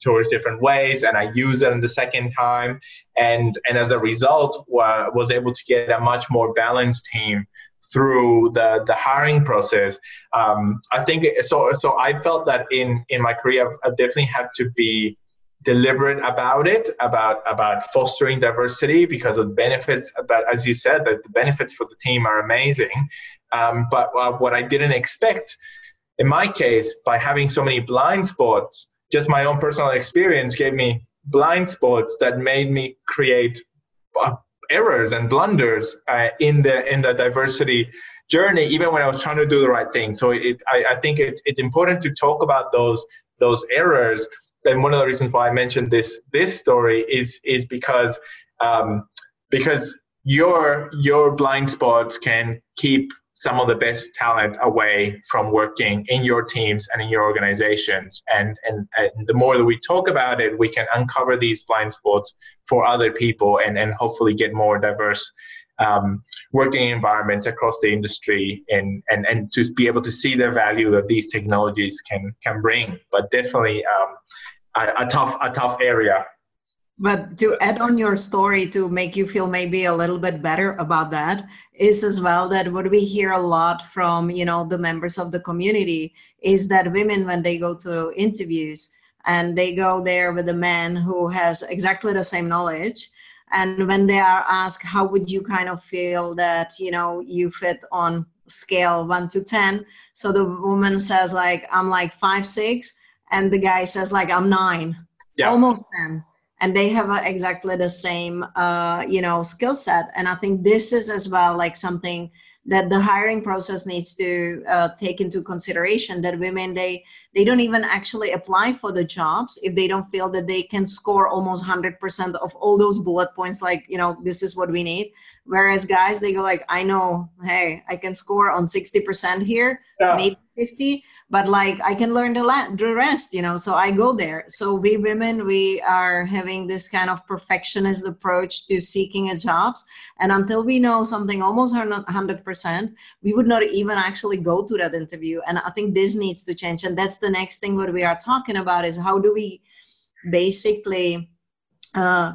towards different ways. And I used it in the second time. And as a result, was able to get a much more balanced team through the hiring process. I think, so I felt that in my career, I definitely had to be deliberate about it, about fostering diversity because of the benefits. But as you said, that the benefits for the team are amazing. But what I didn't expect, in my case, by having so many blind spots, just my own personal experience gave me blind spots that made me create errors and blunders in the diversity journey, even when I was trying to do the right thing. So I think it's important to talk about those errors. And one of the reasons why I mentioned this story is because your blind spots can keep some of the best talent away from working in your teams and in your organizations. And the more that we talk about it, we can uncover these blind spots for other people and hopefully get more diverse working environments across the industry and to be able to see the value that these technologies can bring. But definitely a tough area. But to add on your story to make you feel maybe a little bit better about that is as well that what we hear a lot from, you know, the members of the community is that women, when they go to interviews and they go there with a man who has exactly the same knowledge, and when they are asked, how would you kind of feel that, you know, you fit on scale 1 to 10? So the woman says like, I'm like 5, 6. And the guy says like, I'm 9, yeah, almost 10. And they have exactly the same, skill set. And I think this is as well like something that the hiring process needs to take into consideration, that women, they don't even actually apply for the jobs if they don't feel that they can score almost 100% of all those bullet points, like, you know, this is what we need. Whereas guys, they go like, I know, hey, I can score on 60% here, maybe 50, but like I can learn the rest, you know, so I go there. So we women, we are having this kind of perfectionist approach to seeking a jobs. And until we know something almost 100%, we would not even actually go to that interview. And I think this needs to change. And that's the next thing what we are talking about is how do we basically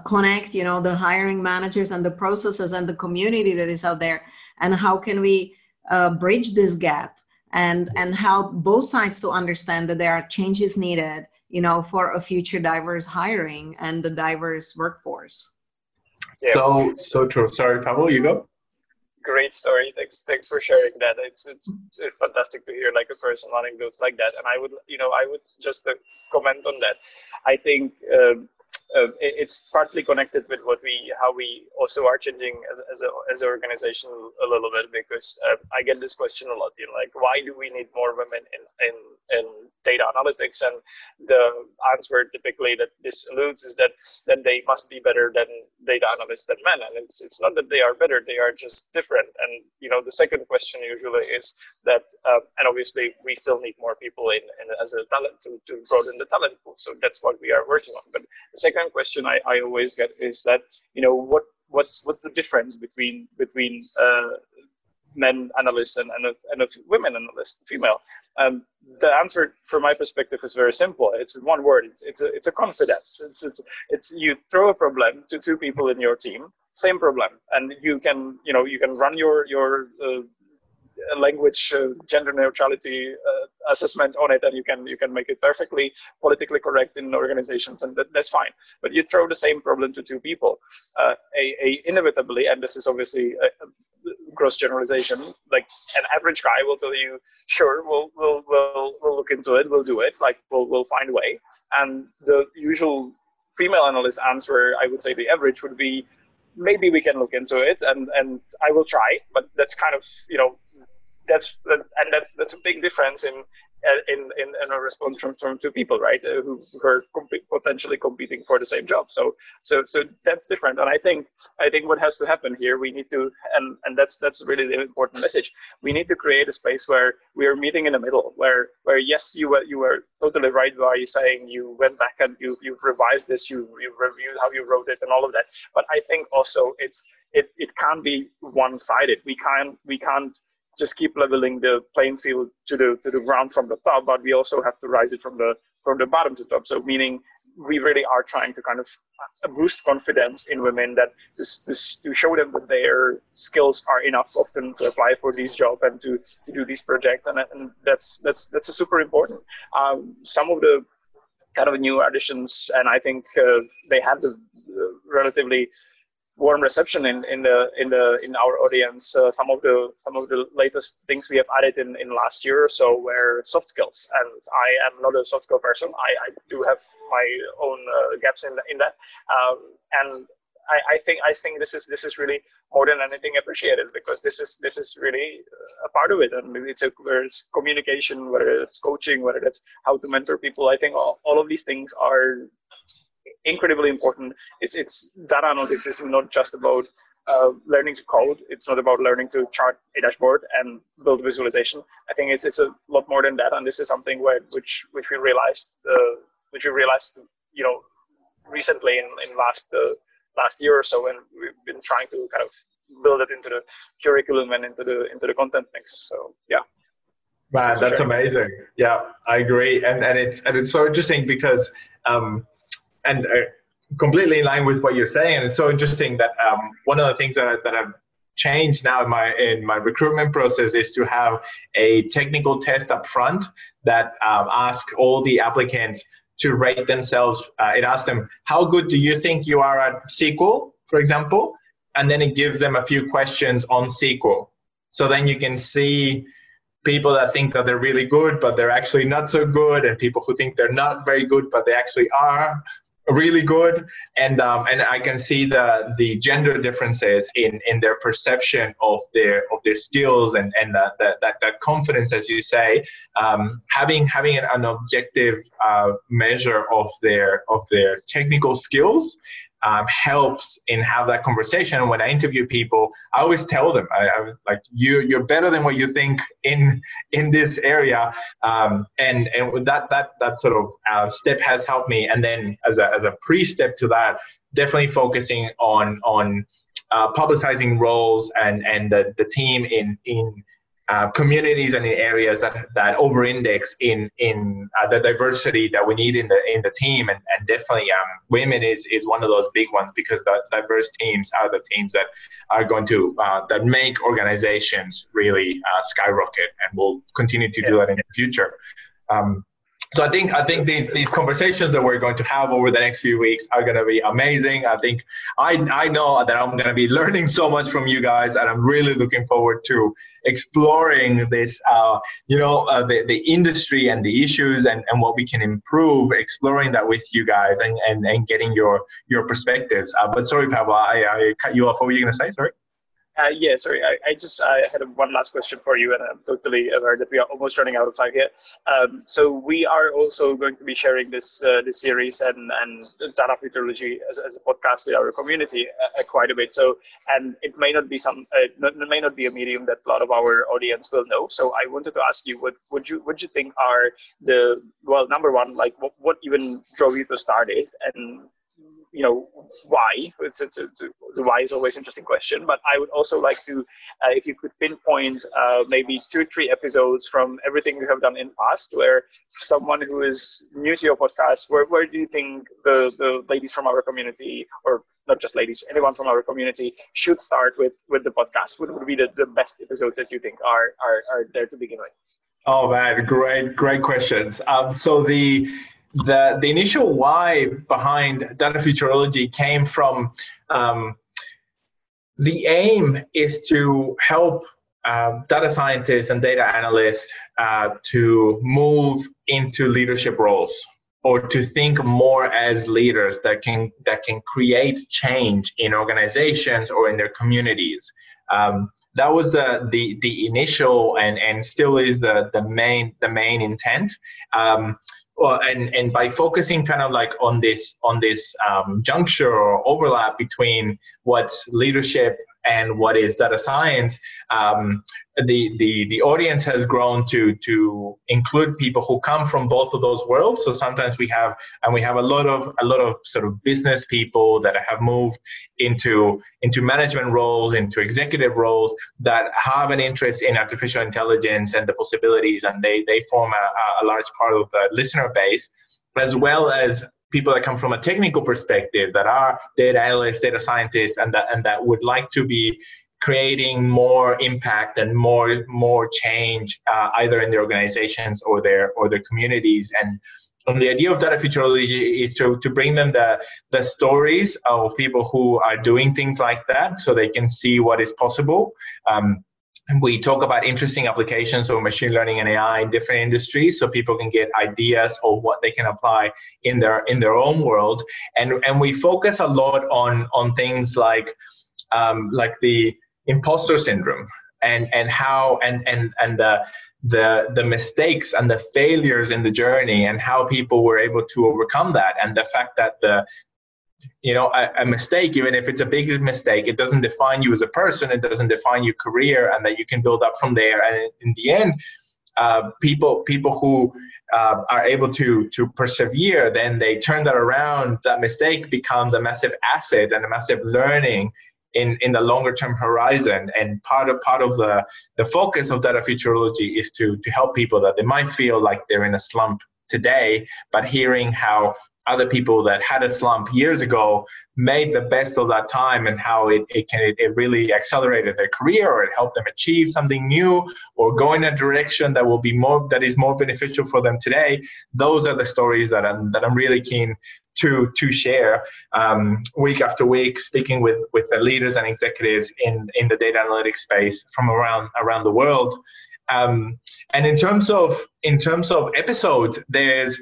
connect, you know, the hiring managers and the processes and the community that is out there, and how can we bridge this gap and help both sides to understand that there are changes needed, you know, for a future diverse hiring and the diverse workforce. Yeah, so true. Sorry, Pavel, you go. Great story. Thanks for sharing that. It's fantastic to hear like a person running those like that. And I would just comment on that. I think it's partly connected with how we also are changing as an organization a little bit, because I get this question a lot, you know, like, why do we need more women in data analytics? And the answer typically that this alludes is that they must be better than data analysts than men. And it's not that they are better, they are just different. And, you know, the second question usually is that, and obviously we still need more people in as a talent to broaden the talent pool. So that's what we are working on. But the second question I always get is that, you know, what's the difference between men analysts and women analysts, female? The answer from my perspective is very simple. It's one word. It's a confidence. It's you throw a problem to two people in your team, same problem, and you can run your language gender neutrality assessment on it, and you can make it perfectly politically correct in organizations, and that's fine. But you throw the same problem to two people, inevitably, and this is obviously a gross generalization, like an average guy will tell you, sure, we'll look into it, we'll do it, like we'll find a way. And the usual female analyst answer, I would say the average would be, maybe we can look into it, and I will try. But that's kind of, you know, that's a big difference in a response from two people, right? Who are potentially competing for the same job. So that's different. And I think what has to happen here, we need to, and that's really the important message. We need to create a space where we are meeting in the middle, where yes, you were totally right by saying you went back and you've revised this, you reviewed how you wrote it and all of that. But I think also it can't be one-sided. We can't just keep leveling the playing field to the ground from the top, but we also have to rise it from the bottom to top. So meaning we really are trying to kind of boost confidence in women, that to show them that their skills are enough often to apply for these jobs and to do these projects, and that's a super important. Some of the kind of new additions, and I think they had the relatively warm reception in our audience. Some of the latest things we have added in last year or so were soft skills, and I am not a soft skill person. I do have my own gaps in that, and I think this is really more than anything appreciated, because this is really a part of it. And maybe it's whether it's communication, whether it's coaching, whether it's how to mentor people. I think all of these things are incredibly important. It's data analytics is not just about learning to code. It's not about learning to chart a dashboard and build visualization. I think it's a lot more than that, and this is something which we realized you know, recently in last year or so, and we've been trying to kind of build it into the curriculum and into the content mix. So yeah. Man, that's amazing. Yeah, I agree, and it's so interesting because. Completely in line with what you're saying, and it's so interesting that one of the things that I've changed now in my recruitment process is to have a technical test up front that asks all the applicants to rate themselves. It asks them, how good do you think you are at SQL, for example, and then it gives them a few questions on SQL. So then you can see people that think that they're really good, but they're actually not so good, and people who think they're not very good, but they actually are. really good, and I can see the gender differences in their perception of their skills and that confidence, as you say, having an objective measure of their technical skills. Helps in have that conversation. When I interview people, I always tell them, I like, you're better than what you think in this area, and with that sort of step has helped me. And then as a pre-step to that, definitely focusing on publicizing roles and the team in communities and in areas that over-index in the diversity that we need in the team, and definitely women is one of those big ones, because the diverse teams are the teams that are going to that make organizations really skyrocket, and will continue to do that in the future. So I think these conversations that we're going to have over the next few weeks are going to be amazing. I think I know that I'm going to be learning so much from you guys, and I'm really looking forward to exploring this, the industry and the issues and what we can improve, exploring that with you guys and getting your perspectives. But sorry, Pavel, I cut you off. What were you going to say? Sorry. I had one last question for you, and I'm totally aware that we are almost running out of time here. So we are also going to be sharing this series and Data Futurology as a podcast with our community quite a bit. So, and it may not be a medium that a lot of our audience will know. So I wanted to ask you, what you think are the, well, number one, like what even drove you to start this, and why? The why is always an interesting question, but I would also like to, if you could pinpoint maybe 2-3 episodes from everything you have done in the past, where someone who is new to your podcast, where do you think the ladies from our community, or not just ladies, anyone from our community should start with the podcast? What would be the best episodes that you think are there to begin with? Oh man, great questions. So the initial why behind Data Futurology came from the aim is to help data scientists and data analysts to move into leadership roles, or to think more as leaders that can create change in organizations or in their communities. That was the initial and still is the main intent. And by focusing kind of like on this juncture or overlap between what's leadership and what is data science, the audience has grown to include people who come from both of those worlds. So sometimes we have a lot of sort of business people that have moved into management roles, into executive roles, that have an interest in artificial intelligence and the possibilities, and they form a large part of the listener base, as well as people that come from a technical perspective, that are data analysts, data scientists, and that would like to be creating more impact and more change, either in their organizations or their communities. And the idea of Data Futurology is to bring them the stories of people who are doing things like that, so they can see what is possible. We talk about interesting applications of machine learning and AI in different industries, so people can get ideas of what they can apply in their own world. And we focus a lot on things like the imposter syndrome and how the mistakes and the failures in the journey, and how people were able to overcome that, and the fact that a mistake, even if it's a big mistake, it doesn't define you as a person, it doesn't define your career, and that you can build up from there. And in the end, people who are able to persevere, then they turn that around. That mistake becomes a massive asset and a massive learning in the longer term horizon. And part of the focus of Data Futurology is to help people that they might feel like they're in a slump today, but hearing how other people that had a slump years ago made the best of that time, and how it really accelerated their career, or it helped them achieve something new, or go in a direction that is more beneficial for them today. Those are the stories that I'm really keen to share week after week, speaking with the leaders and executives in the data analytics space from around the world. And in terms of episodes, there's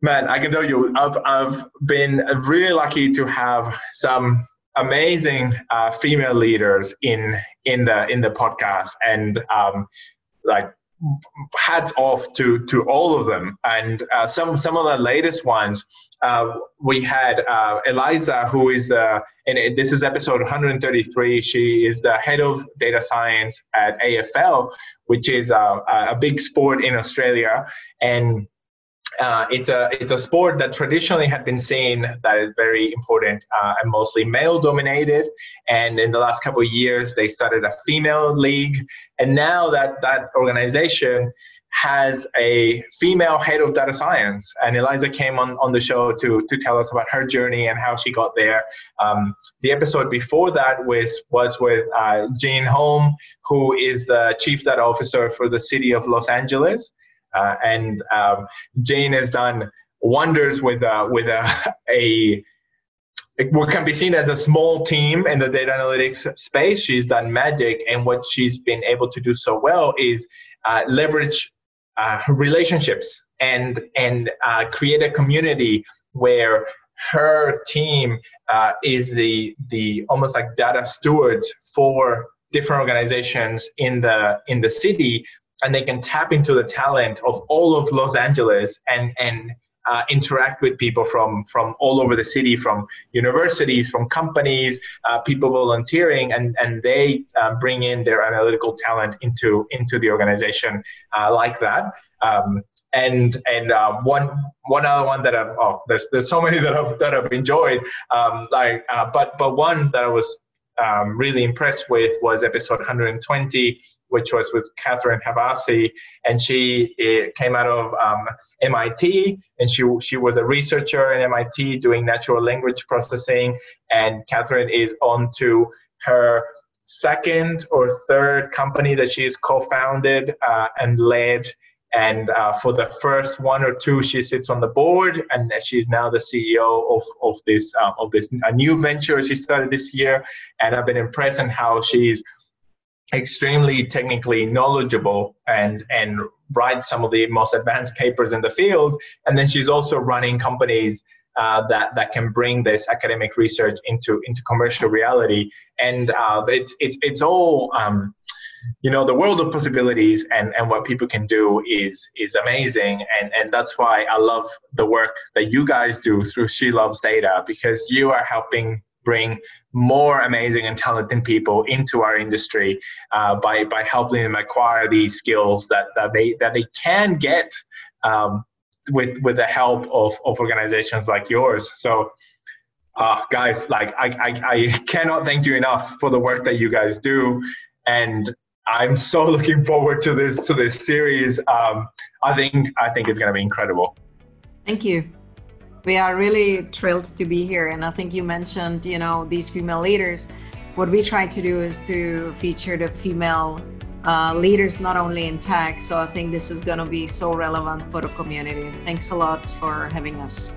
Man, I can tell you, I've been really lucky to have some amazing female leaders in the podcast, and like hats off to all of them. And some of the latest ones we had Eliza, who is this is episode 133. She is the head of data science at AFL, which is a big sport in Australia, and it's a sport that traditionally had been seen that is very important and mostly male dominated. And in the last couple of years, they started a female league. And now that organization has a female head of data science. And Eliza came on the show to tell us about her journey and how she got there. The episode before that was with Jean Holm, who is the chief data officer for the city of Los Angeles. And Jane has done wonders with what can be seen as a small team in the data analytics space. She's done magic, and what she's been able to do so well is leverage relationships and create a community where her team is the almost like data stewards for different organizations in the city. And they can tap into the talent of all of Los Angeles and interact with people from all over the city, from universities, from companies, people volunteering, and they bring in their analytical talent into the organization like that. One other one that I've there's so many that I've enjoyed, but one that I was really impressed with was episode 120, which was with Catherine Havasi, and she came out of MIT, and she was a researcher in MIT doing natural language processing, and Catherine is on to her second or third company that she's co-founded and led, and for the first one or two she sits on the board, and she's now the CEO of this new venture she started this year. And I've been impressed in how she's extremely technically knowledgeable and writes some of the most advanced papers in the field, and then she's also running companies that can bring this academic research into commercial reality. And it's all the world of possibilities and what people can do is amazing. And that's why I love the work that you guys do through She Loves Data, because you are helping bring more amazing and talented people into our industry by helping them acquire these skills that they can get with the help of organizations like yours. So guys, like I cannot thank you enough for the work that you guys do. And I'm so looking forward to this series. I think it's going to be incredible. Thank you. We are really thrilled to be here. And I think you mentioned, these female leaders. What we try to do is to feature the female leaders, not only in tech. So I think this is going to be so relevant for the community. Thanks a lot for having us.